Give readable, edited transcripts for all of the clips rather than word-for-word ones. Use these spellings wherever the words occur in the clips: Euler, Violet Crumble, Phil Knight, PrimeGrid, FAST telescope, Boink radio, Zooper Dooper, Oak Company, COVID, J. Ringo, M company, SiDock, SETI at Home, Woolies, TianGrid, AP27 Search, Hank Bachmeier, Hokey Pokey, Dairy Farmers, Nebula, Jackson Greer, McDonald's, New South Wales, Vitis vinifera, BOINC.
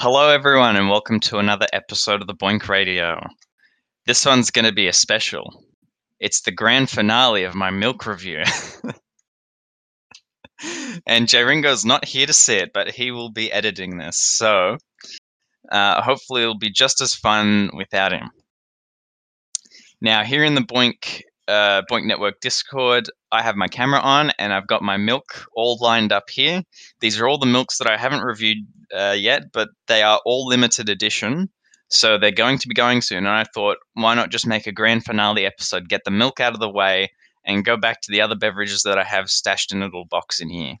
Hello everyone and welcome to another episode of the Boink radio. This one's going to be a special. It's the grand finale of my milk review. And J. Ringo's not here to see it, but he will be editing this. So hopefully it'll be just as fun without him. Now here in the Boink Network Discord, I have my camera on and I've got my milk all lined up here. These are all the milks that I haven't reviewed yet, but they are all limited edition, so they're going to be going soon. And I thought, why not just make a grand finale episode, get the milk out of the way, and go back to the other beverages that I have stashed in a little box in here.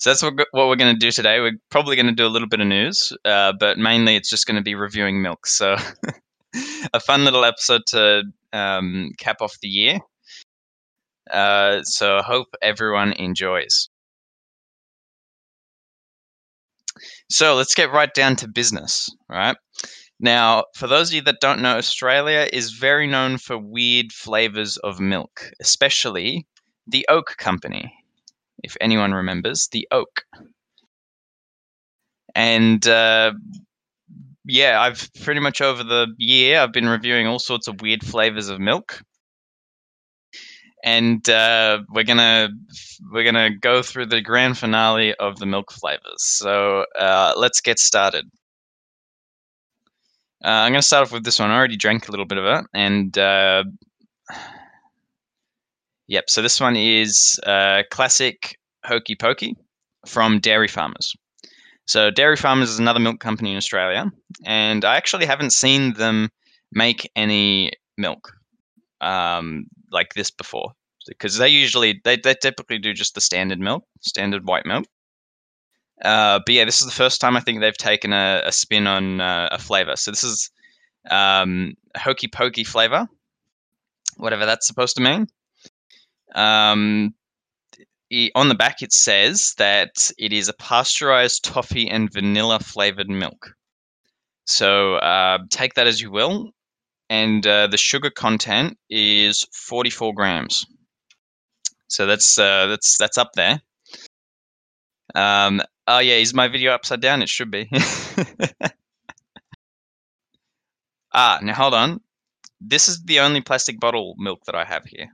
So that's what we're going to do today. We're probably going to do a little bit of news, but mainly it's just going to be reviewing milk. So a fun little episode to cap off the year. So I hope everyone enjoys. So let's get right down to business, right? Now, for those of you that don't know, Australia is very known for weird flavors of milk, especially the Oak Company, if anyone remembers, the Oak. And I've pretty much over the year, I've been reviewing all sorts of weird flavors of milk. And we're gonna go through the grand finale of the milk flavors. So let's get started. I'm gonna start off with this one. I already drank a little bit of it, and so this one is classic Hokey Pokey from Dairy Farmers. So Dairy Farmers is another milk company in Australia, and I actually haven't seen them make any milk like this before, because they typically do just the standard white milk. But yeah, this is the first time I think they've taken a spin on a flavor. So this is Hokey Pokey flavor, whatever that's supposed to mean. On the back, it says that it is a pasteurized toffee and vanilla flavored milk. So take that as you will. And the sugar content is 44 grams. So that's up there. Is my video upside down? It should be. Now hold on. This is the only plastic bottle milk that I have here.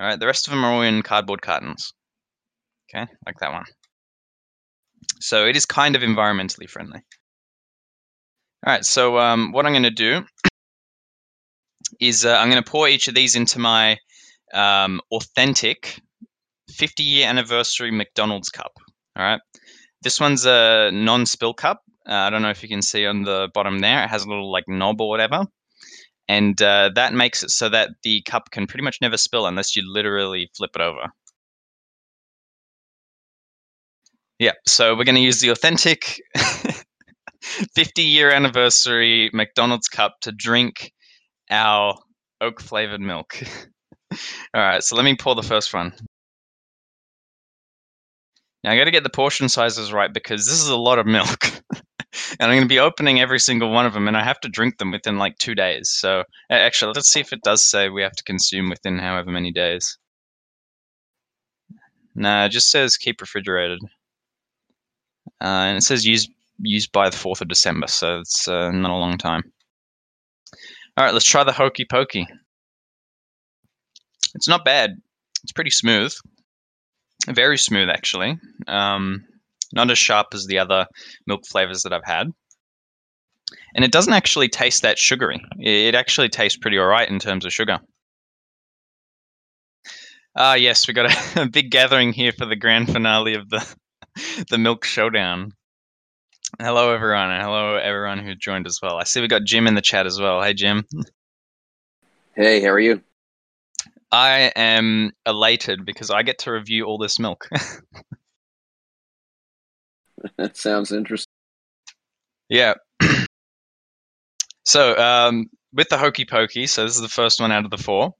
All right, the rest of them are all in cardboard cartons. Okay, like that one. So it is kind of environmentally friendly. All right, so what I'm going to do is I'm going to pour each of these into my authentic 50-year anniversary McDonald's cup. All right. This one's a non-spill cup. I don't know if you can see on the bottom there. It has a little like knob or whatever. And that makes it so that the cup can pretty much never spill unless you literally flip it over. Yeah. So we're going to use the authentic 50-year anniversary McDonald's cup to drink our oak flavored milk. All right, so let me pour the first one. Now I got to get the portion sizes right because this is a lot of milk, and I'm going to be opening every single one of them, and I have to drink them within like 2 days. So actually, let's see if it does say we have to consume within however many days. No, it just says keep refrigerated, and it says use by the 4th of December, so it's not a long time. All right, let's try the Hokey Pokey. It's not bad. It's pretty smooth. Very smooth, actually. Not as sharp as the other milk flavors that I've had. And it doesn't actually taste that sugary. It actually tastes pretty all right in terms of sugar. Yes, we got a big gathering here for the grand finale of the milk showdown. Hello, everyone. Hello, everyone who joined as well. I see we got Jim in the chat as well. Hey, Jim. Hey, how are you? I am elated because I get to review all this milk. That sounds interesting. Yeah. So with the Hokey Pokey, so this is the first one out of the four.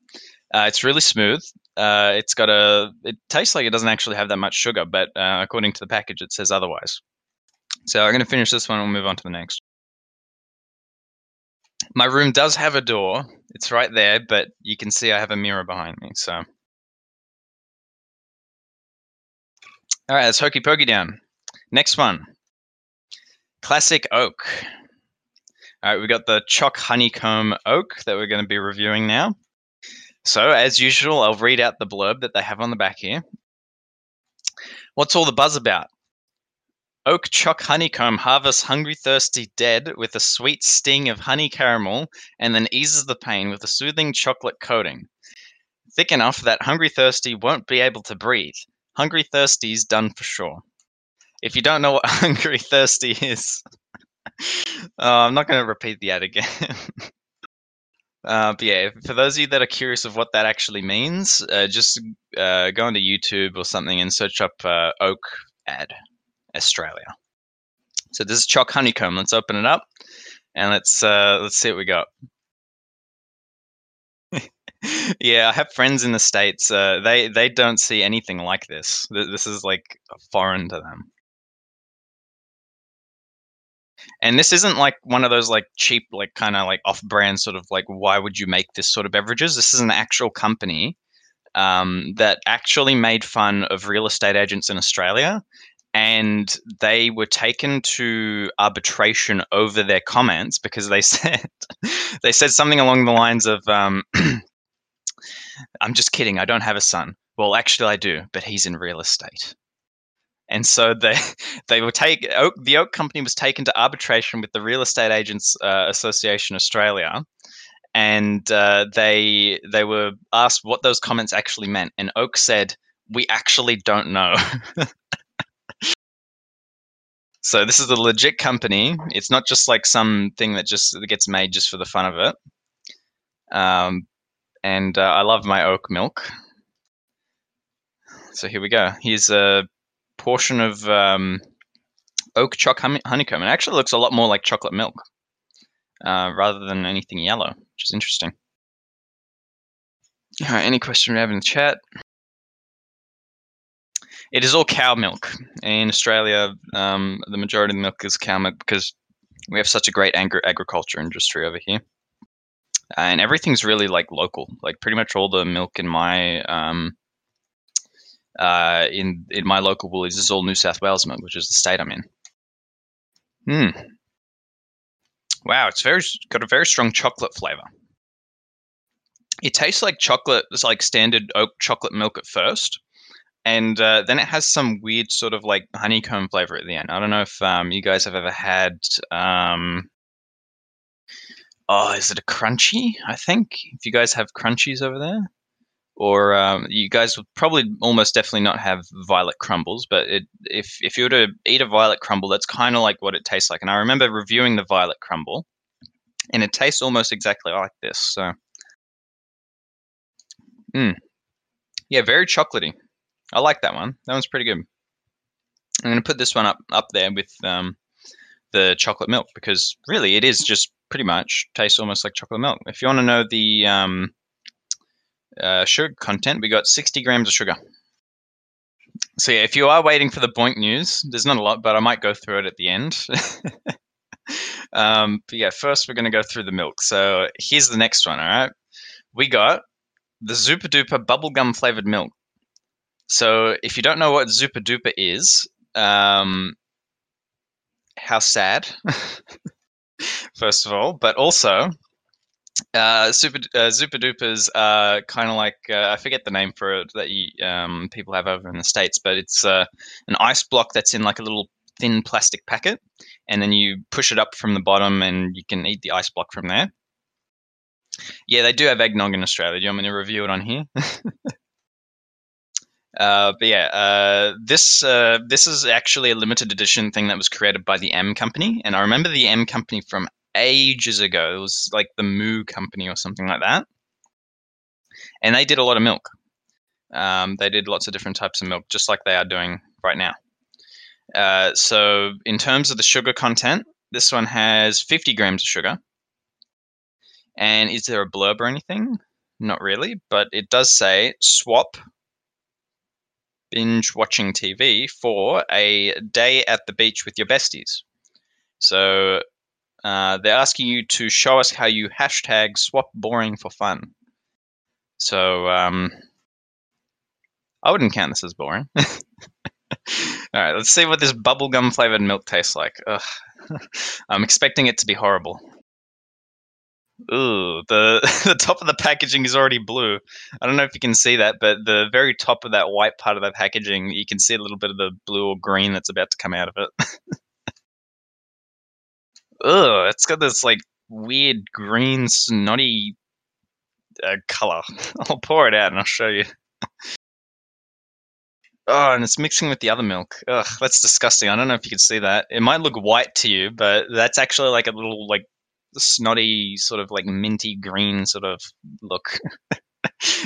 It's really smooth. It tastes like it doesn't actually have that much sugar, but according to the package, it says otherwise. So I'm going to finish this one and we'll move on to the next. My room does have a door. It's right there, but you can see I have a mirror behind me. So, all right, that's Hokey Pokey down. Next one. Classic oak. All right, we've got the choc honeycomb oak that we're going to be reviewing now. So as usual, I'll read out the blurb that they have on the back here. What's all the buzz about? Oak choc honeycomb harvests hungry, thirsty, dead with a sweet sting of honey caramel and then eases the pain with a soothing chocolate coating. Thick enough that hungry, thirsty won't be able to breathe. Hungry, thirsty's done for sure. If you don't know what hungry, thirsty is, I'm not going to repeat the ad again. But yeah, for those of you that are curious of what that actually means, just go onto YouTube or something and search up oak ad Australia. So this is choc honeycomb. Let's open it up and let's see what we got. Yeah, I have friends in the States. They don't see anything like this. This is like foreign to them. And this isn't like one of those like cheap, like kind of like off-brand sort of like, why would you make this sort of beverages? This is an actual company that actually made fun of real estate agents in Australia, and they were taken to arbitration over their comments because they said something along the lines of, I'm just kidding, I don't have a son. Well, actually I do, but he's in real estate. And so the Oak Company was taken to arbitration with the Real Estate Agents Association Australia, and they were asked what those comments actually meant. And Oak said, "We actually don't know." So this is a legit company. It's not just like something that just gets made just for the fun of it. And I love my oat milk. So here we go. Here's a portion of oak choc honeycomb. It actually looks a lot more like chocolate milk rather than anything yellow, which is interesting. All right, any question we have in the chat? It is all cow milk. In Australia, the majority of the milk is cow milk because we have such a great agriculture industry over here. And everything's really like local. Like pretty much all the milk in my my local Woolies is all New South Wales milk, which is the state I'm in. Wow, it's got a very strong chocolate flavor. It tastes like chocolate. It's like standard oat chocolate milk at first, and then it has some weird sort of like honeycomb flavor at the end. I don't know if you guys have ever had. Is it a crunchy? I think if you guys have crunchies over there, or you guys would probably almost definitely not have violet crumbles, but if you were to eat a violet crumble, that's kind of like what it tastes like. And I remember reviewing the violet crumble, and it tastes almost exactly like this. So, yeah, very chocolatey. I like that one. That one's pretty good. I'm going to put this one up there with the chocolate milk because really it is just pretty much tastes almost like chocolate milk. If you want to know the sugar content, we got 60 grams of sugar. So yeah, if you are waiting for the Boink news, there's not a lot, but I might go through it at the end. But yeah, first we're going to go through the milk. So here's the next one, all right? We got the Zooper Dooper bubblegum flavored milk. So if you don't know what Zooper Dooper is, how sad, first of all, but also... Zooper Doopers are kind of like I forget the name for it that you, people have over in the States, but it's an ice block that's in like a little thin plastic packet, and then you push it up from the bottom and you can eat the ice block from there. Yeah, they do have eggnog in Australia. Do you want me to review it on here? But yeah, this is actually a limited edition thing that was created by the M company, and I remember the M company from ages ago. It was like the Moo company or something like that, and they did a lot of milk. They did lots of different types of milk, just like they are doing right now. So in terms of the sugar content, this one has 50 grams of sugar. And is there a blurb or anything? Not really, but it does say swap binge watching TV for a day at the beach with your besties. So they're asking you to show us how you hashtag swap boring for fun. So I wouldn't count this as boring. All right, let's see what this bubblegum flavored milk tastes like. Ugh. I'm expecting it to be horrible. Ooh, the top of the packaging is already blue. I don't know if you can see that, but the very top of that white part of that packaging, you can see a little bit of the blue or green that's about to come out of it. Ugh, it's got this like weird green snotty color. I'll pour it out and I'll show you. Oh, and it's mixing with the other milk. Ugh, that's disgusting. I don't know if you can see that. It might look white to you, but that's actually like a little like snotty sort of like minty green sort of look.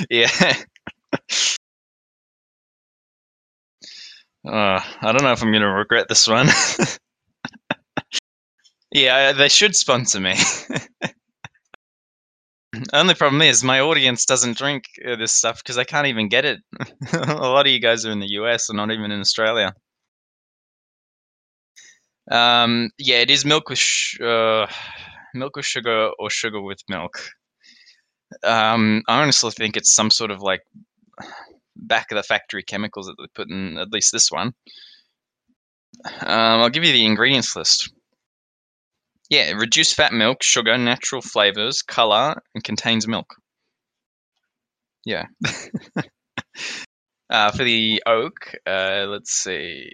Yeah. I don't know if I'm going to regret this one. Yeah, they should sponsor me. Only problem is my audience doesn't drink this stuff because I can't even get it. A lot of you guys are in the US and not even in Australia. Yeah, it is milk with sugar or sugar with milk. I honestly think it's some sort of like back of the factory chemicals that they put in at least this one. I'll give you the ingredients list. Yeah, reduced fat milk, sugar, natural flavors, color, and contains milk. Yeah. For the oak, let's see.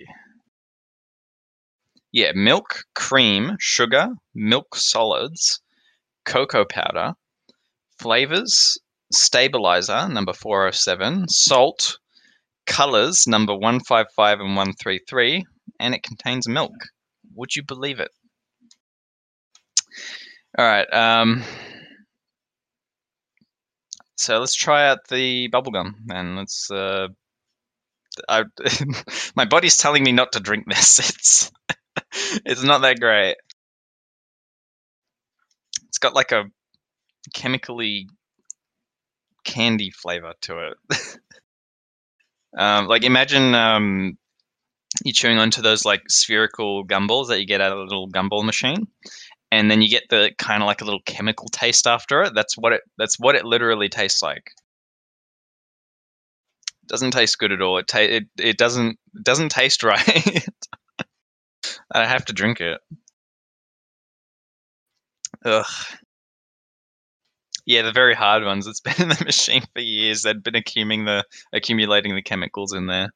Yeah, milk, cream, sugar, milk solids, cocoa powder, flavors, stabilizer, number 407, salt, colors, number 155 and 133, and it contains milk. Would you believe it? All right. So let's try out the bubblegum, and let's. My body's telling me not to drink this. It's not that great. It's got like a chemically candy flavor to it. Like imagine you're chewing onto those like spherical gumballs that you get out of a little gumball machine. And then you get the kind of like a little chemical taste after it. That's what it literally tastes like. It doesn't taste good at all. It doesn't taste right. I have to drink it. Ugh. Yeah, the very hard ones. It's been in the machine for years. They'd been accumulating the chemicals in there.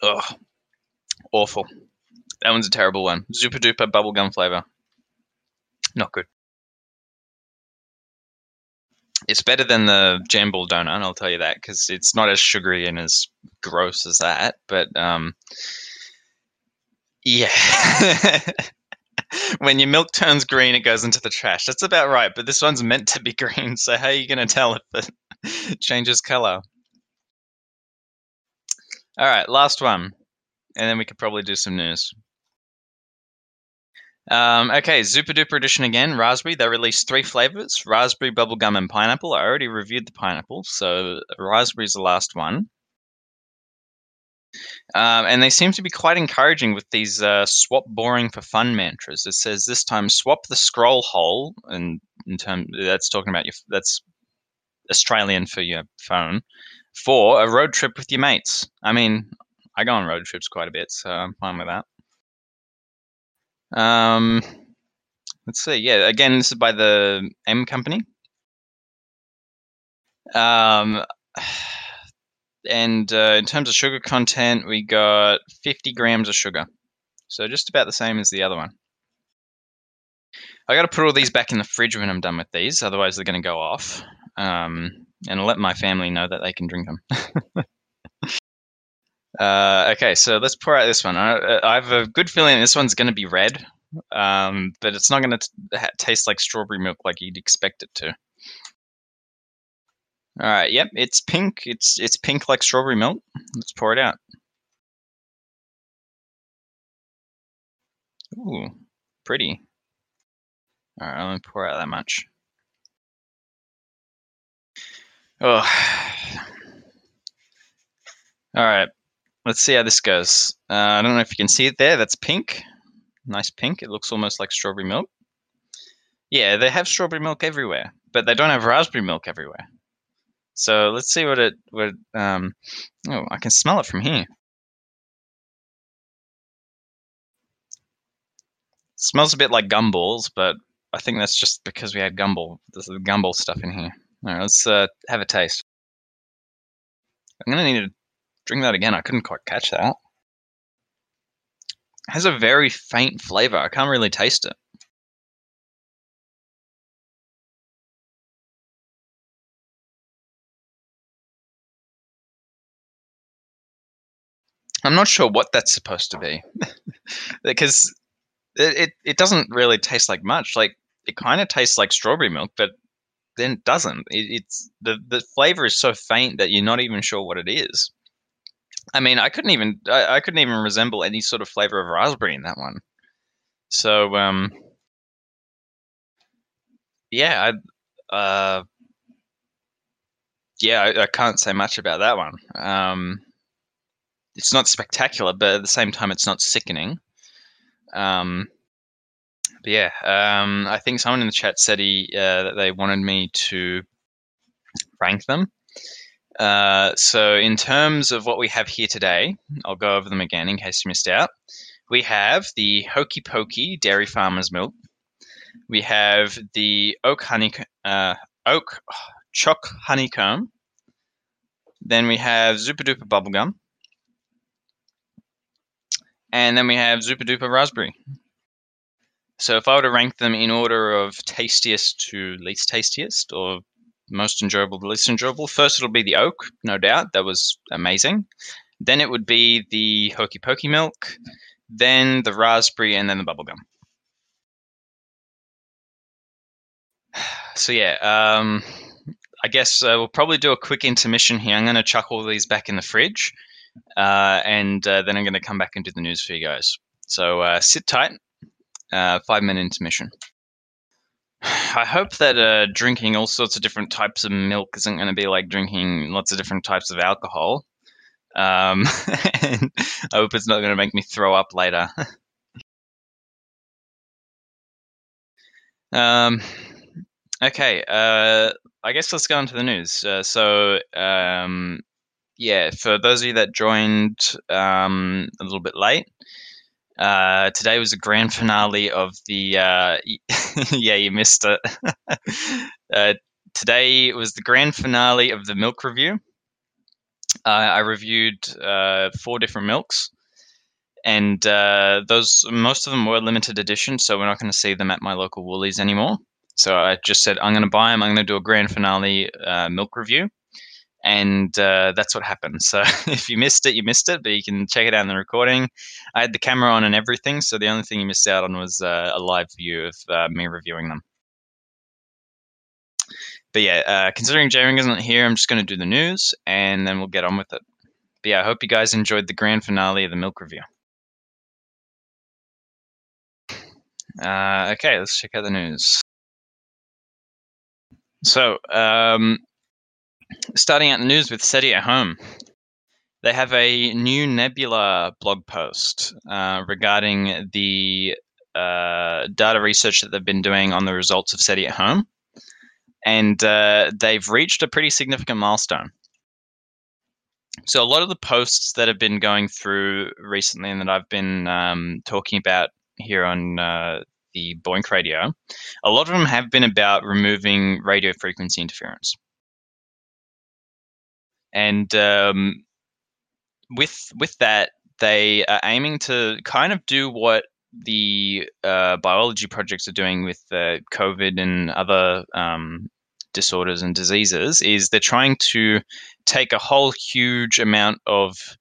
Ugh. Awful. That one's a terrible one. Zooper Dooper bubblegum flavor. Not good. It's better than the Jambal donut, I'll tell you that, because it's not as sugary and as gross as that. But, yeah. When your milk turns green, it goes into the trash. That's about right, but this one's meant to be green, so how are you going to tell if it changes color? All right, last one, and then we could probably do some news. Okay, Zooper Dooper edition again, raspberry. They released three flavors, raspberry, bubblegum, and pineapple. I already reviewed the pineapple, so raspberry is the last one. And they seem to be quite encouraging with these swap boring for fun mantras. It says this time, swap the scroll hole, and in term, that's talking about your, that's Australian for your phone, for a road trip with your mates. I mean, I go on road trips quite a bit, so I'm fine with that. Let's see. Yeah, again, this is by the M company. And in terms of sugar content, we got 50 grams of sugar. So just about the same as the other one. I got to put all these back in the fridge when I'm done with these, otherwise they're going to go off. And I'll let my family know that they can drink them. Okay, so let's pour out this one. I have a good feeling this one's going to be red, but it's not going to taste like strawberry milk like you'd expect it to. All right, yep, it's pink. It's pink like strawberry milk. Let's pour it out. Ooh, pretty. All right, I'm going to pour out that much. Oh. All right. Let's see how this goes. I don't know if you can see it there. That's pink. Nice pink. It looks almost like strawberry milk. Yeah, they have strawberry milk everywhere, but they don't have raspberry milk everywhere. So let's see what it would. Oh, I can smell it from here. It smells a bit like gumballs, but I think that's just because we had gumball. There's the gumball stuff in here. All right, let's have a taste. I'm gonna need to drink that again. I couldn't quite catch that. It has a very faint flavor. I can't really taste it. I'm not sure what that's supposed to be, because it doesn't really taste like much. Like, it kind of tastes like strawberry milk, but then it doesn't. It's the flavor is so faint that you're not even sure what it is. I mean, I couldn't even resemble any sort of flavor of raspberry in that one. So, I can't say much about that one. It's not spectacular, but at the same time, it's not sickening. I think someone in the chat said that they wanted me to rank them. So in terms of what we have here today, I'll go over them again in case you missed out. We have the Hokey Pokey Dairy Farmers Milk. We have the Oak Choc Honeycomb. Then we have Zooper Dooper Bubblegum. And then we have Zooper Dooper Raspberry. So if I were to rank them in order of tastiest to least tastiest, or most enjoyable to least enjoyable, first it'll be the Oak, no doubt. That was amazing. Then it would be the Hokey Pokey Milk, then the Raspberry, and then the Bubblegum. So I guess we'll probably do a quick intermission here. I'm going to chuck all these back in the fridge. And then I'm going to come back and do the news for you guys. So sit tight, 5-minute intermission. I hope that drinking all sorts of different types of milk isn't going to be like drinking lots of different types of alcohol. And I hope it's not going to make me throw up later. Okay, I guess let's go on to the news. For those of you that joined a little bit late, today was the grand finale of the... you missed it. Today was the grand finale of the milk review. I reviewed 4 different milks, and most of them were limited edition, so we're not going to see them at my local Woolies anymore. So I just said, I'm going to buy them. I'm going to do a grand finale milk review. And that's what happened. So if you missed it, you missed it, but you can check it out in the recording. I had the camera on and everything, so the only thing you missed out on was a live view of me reviewing them. But considering J. Ringo isn't here, I'm just going to do the news, and then we'll get on with it. But I hope you guys enjoyed the grand finale of the milk review. Okay, let's check out the news. So, starting out the news with SETI at Home. They have a new Nebula blog post regarding the data research that they've been doing on the results of SETI at Home. And they've reached a pretty significant milestone. So a lot of the posts that have been going through recently and that I've been talking about here on the Boink radio, a lot of them have been about removing radio frequency interference. And with that, they are aiming to kind of do what the biology projects are doing with COVID and other disorders and diseases, is they're trying to take a whole huge amount of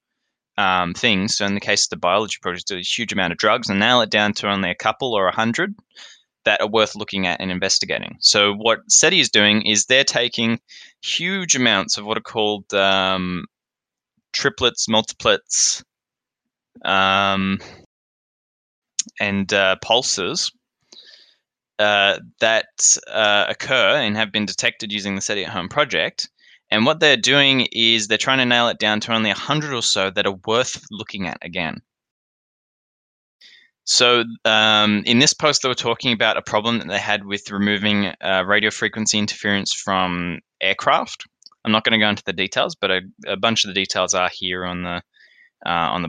things. So in the case of the biology projects, a huge amount of drugs, and nail it down to only a couple or 100 that are worth looking at and investigating. So what SETI is doing is they're taking huge amounts of what are called triplets, multiplets, and pulses that occur and have been detected using the SETI at Home project. And what they're doing is they're trying to nail it down to only 100 or so that are worth looking at again. So in this post, they were talking about a problem that they had with removing radio frequency interference from aircraft. I'm not going to go into the details, but a bunch of the details are here on the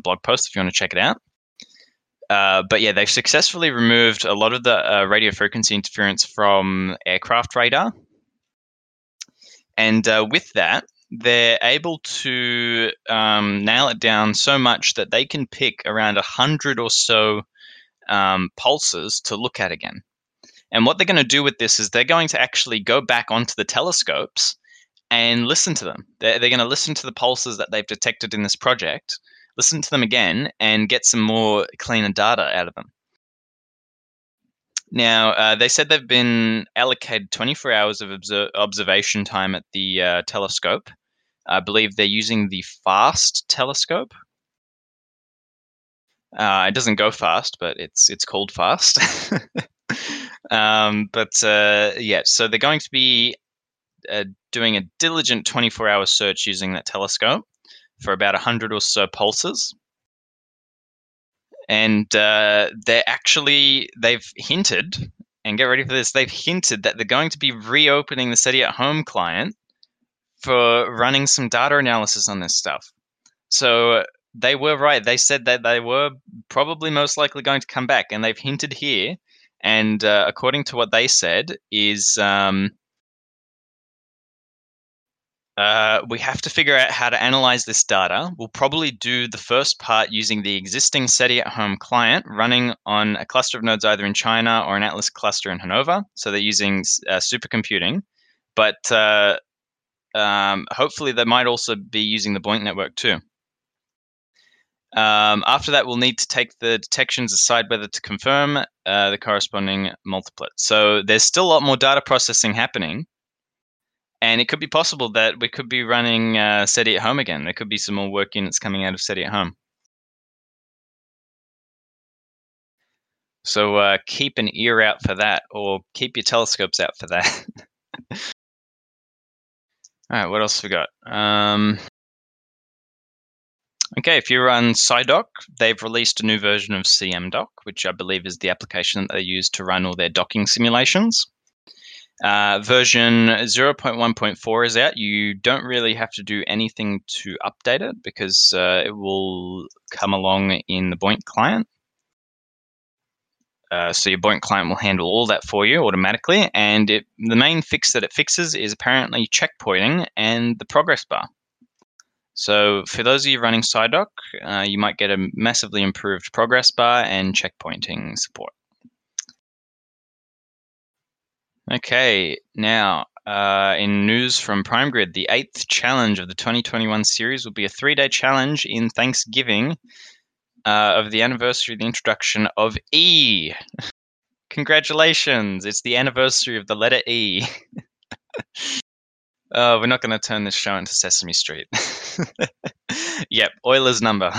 blog post if you want to check it out. But yeah, they've successfully removed a lot of the radio frequency interference from aircraft radar. And with that, they're able to nail it down so much that they can pick around 100 or so pulses to look at again. And what they're going to do with this is they're going to actually go back onto the telescopes and listen to them. They're going to listen to the pulses that they've detected in this project, listen to them again, and get some more cleaner data out of them. Now, they said they've been allocated 24 hours of observation time at the telescope. I believe they're using the FAST telescope. It doesn't go fast, but it's called FAST. So they're going to be doing a diligent 24-hour search using that telescope for about 100 or so pulses. And they've hinted, and get ready for this, they've hinted that they're going to be reopening the SETI at Home client for running some data analysis on this stuff. So they were right. They said that they were probably most likely going to come back, and they've hinted here. And according to what they said is we have to figure out how to analyze this data. We'll probably do the first part using the existing SETI at Home client running on a cluster of nodes either in China or an Atlas cluster in Hanover. So they're using supercomputing. But hopefully they might also be using the BOINC network too. After that, we'll need to take the detections, decide whether to confirm the corresponding multiplet. So there's still a lot more data processing happening, and it could be possible that we could be running SETI at Home again. There could be some more work units coming out of SETI at Home. So keep an ear out for that, or keep your telescopes out for that. All right, what else have we got? Okay, if you run SiDock, they've released a new version of CmDock, which I believe is the application that they use to run all their docking simulations. Version 0.1.4 is out. You don't really have to do anything to update it because it will come along in the BOINC client. So your BOINC client will handle all that for you automatically. And the main fix that it fixes is apparently checkpointing and the progress bar. So for those of you running SiDock, you might get a massively improved progress bar and checkpointing support. Okay, now in news from PrimeGrid, the 8th challenge of the 2021 series will be a 3-day challenge in Thanksgiving of the anniversary of the introduction of E. Congratulations, it's the anniversary of the letter E. We're not going to turn this show into Sesame Street. Yep, Euler's number.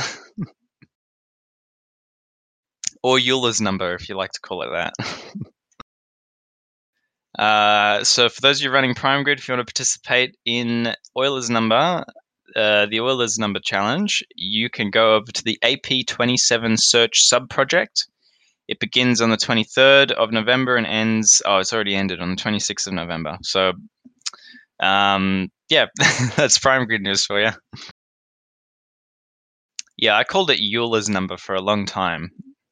Or Euler's number, if you like to call it that. So for those of you running PrimeGrid, if you want to participate in Euler's number, the Euler's number challenge, you can go over to the AP27 Search subproject. It begins on the 23rd of November and ends... Oh, it's already ended on the 26th of November. So... that's PrimeGrid news for you. Yeah, I called it Euler's number for a long time,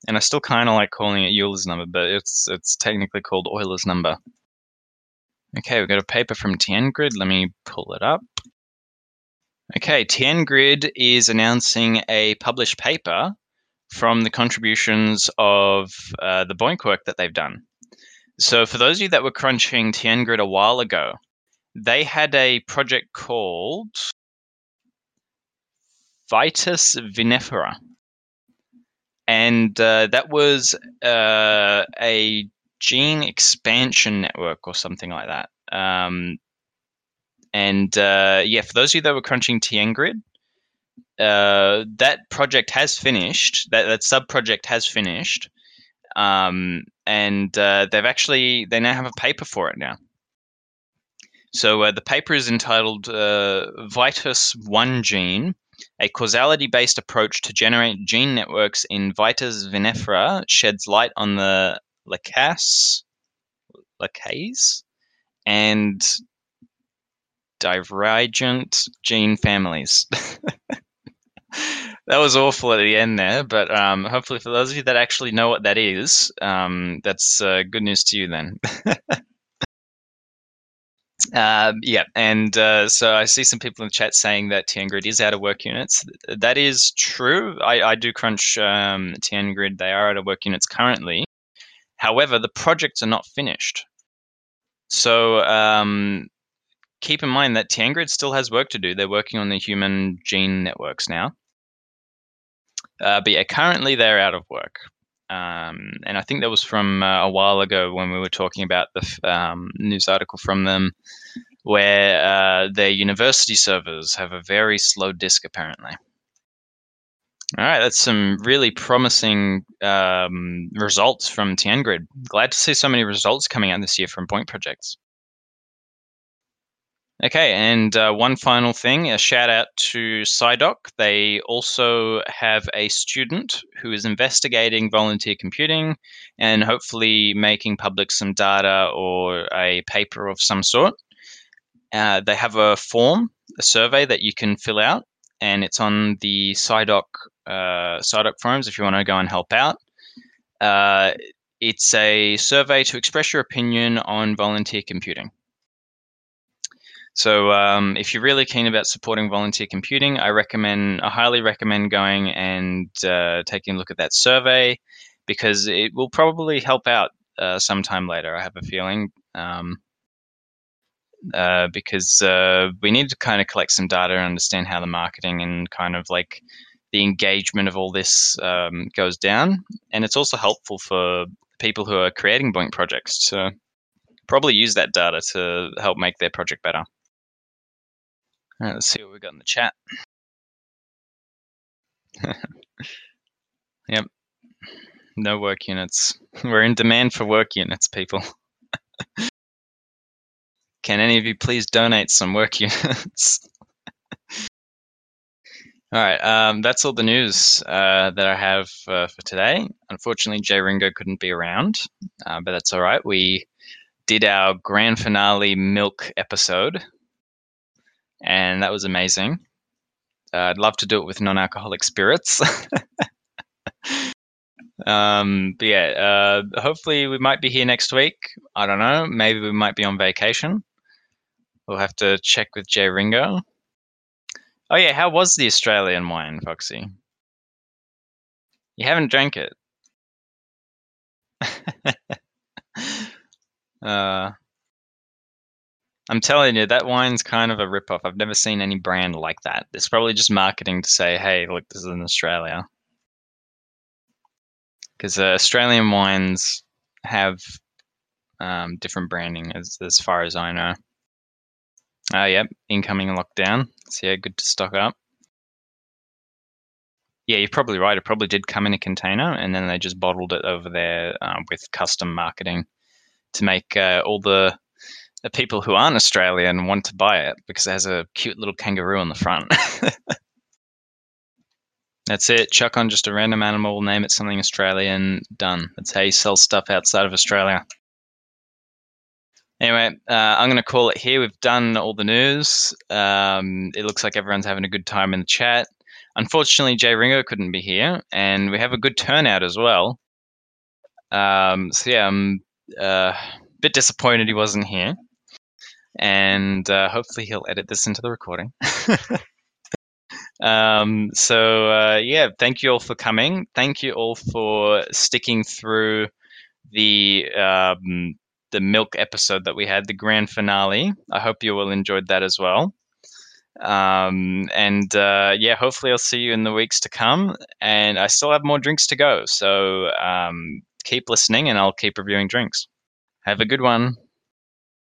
and I still kind of like calling it Euler's number, but it's technically called Euler's number. Okay, we've got a paper from TianGrid. Let me pull it up. Okay, TianGrid is announcing a published paper from the contributions of the BOINC work that they've done. So for those of you that were crunching TianGrid a while ago, they had a project called Vitis vinifera, and that was a gene expansion network or something like that. For those of you that were crunching TianGrid, that project has finished. That sub-project has finished, they now have a paper for it now. So the paper is entitled Vitis1 Gene, a causality-based approach to generate gene networks in Vitis vinifera sheds light on the lacase and divergent gene families. That was awful at the end there, but hopefully for those of you that actually know what that is, that's good news to you then. So I see some people in the chat saying that TianGrid is out of work units. That is true. I do crunch TianGrid. They are out of work units currently. However, the projects are not finished. So keep in mind that TianGrid still has work to do. They're working on the human gene networks now. But yeah, currently they're out of work. And I think that was from a while ago when we were talking about the news article from them where their university servers have a very slow disk apparently. All right, that's some really promising results from TianGrid. Glad to see so many results coming out this year from BOINC projects. Okay, and one final thing, a shout out to SiDock. They also have a student who is investigating volunteer computing and hopefully making public some data or a paper of some sort. They have a form, a survey that you can fill out, and it's on the SiDock forums if you want to go and help out. It's a survey to express your opinion on volunteer computing. So if you're really keen about supporting volunteer computing, I highly recommend going and taking a look at that survey because it will probably help out sometime later, I have a feeling, because we need to kind of collect some data and understand how the marketing and kind of like the engagement of all this goes down. And it's also helpful for people who are creating BOINC projects to probably use that data to help make their project better. All right, let's see what we got in the chat. Yep. No work units. We're in demand for work units, people. Can any of you please donate some work units? All right. That's all the news that I have for today. Unfortunately, J. Ringo couldn't be around, but that's all right. We did our grand finale milk episode, and that was amazing. I'd love to do it with non-alcoholic spirits. But yeah, hopefully we might be here next week. I don't know. Maybe we might be on vacation. We'll have to check with J. Ringo. Oh, yeah. How was the Australian wine, Foxy? You haven't drank it. I'm telling you, that wine's kind of a rip-off. I've never seen any brand like that. It's probably just marketing to say, hey, look, this is in Australia. Because Australian wines have different branding as far as I know. Yep, incoming lockdown. So, yeah, good to stock up. Yeah, you're probably right. It probably did come in a container, and then they just bottled it over there with custom marketing to make all the people who aren't Australian want to buy it because it has a cute little kangaroo on the front. That's it. Chuck on just a random animal, name it something Australian, done. That's how you sell stuff outside of Australia. Anyway, I'm going to call it here. We've done all the news. It looks like everyone's having a good time in the chat. Unfortunately, J. Ringo couldn't be here, and we have a good turnout as well. So, yeah, bit disappointed he wasn't here, and hopefully he'll edit this into the recording. Yeah, thank you all for coming. Thank you all for sticking through the milk episode that we had, the grand finale. I hope you all enjoyed that as well. Yeah, hopefully I'll see you in the weeks to come, and I still have more drinks to go, so keep listening and I'll keep reviewing drinks. Have a good one.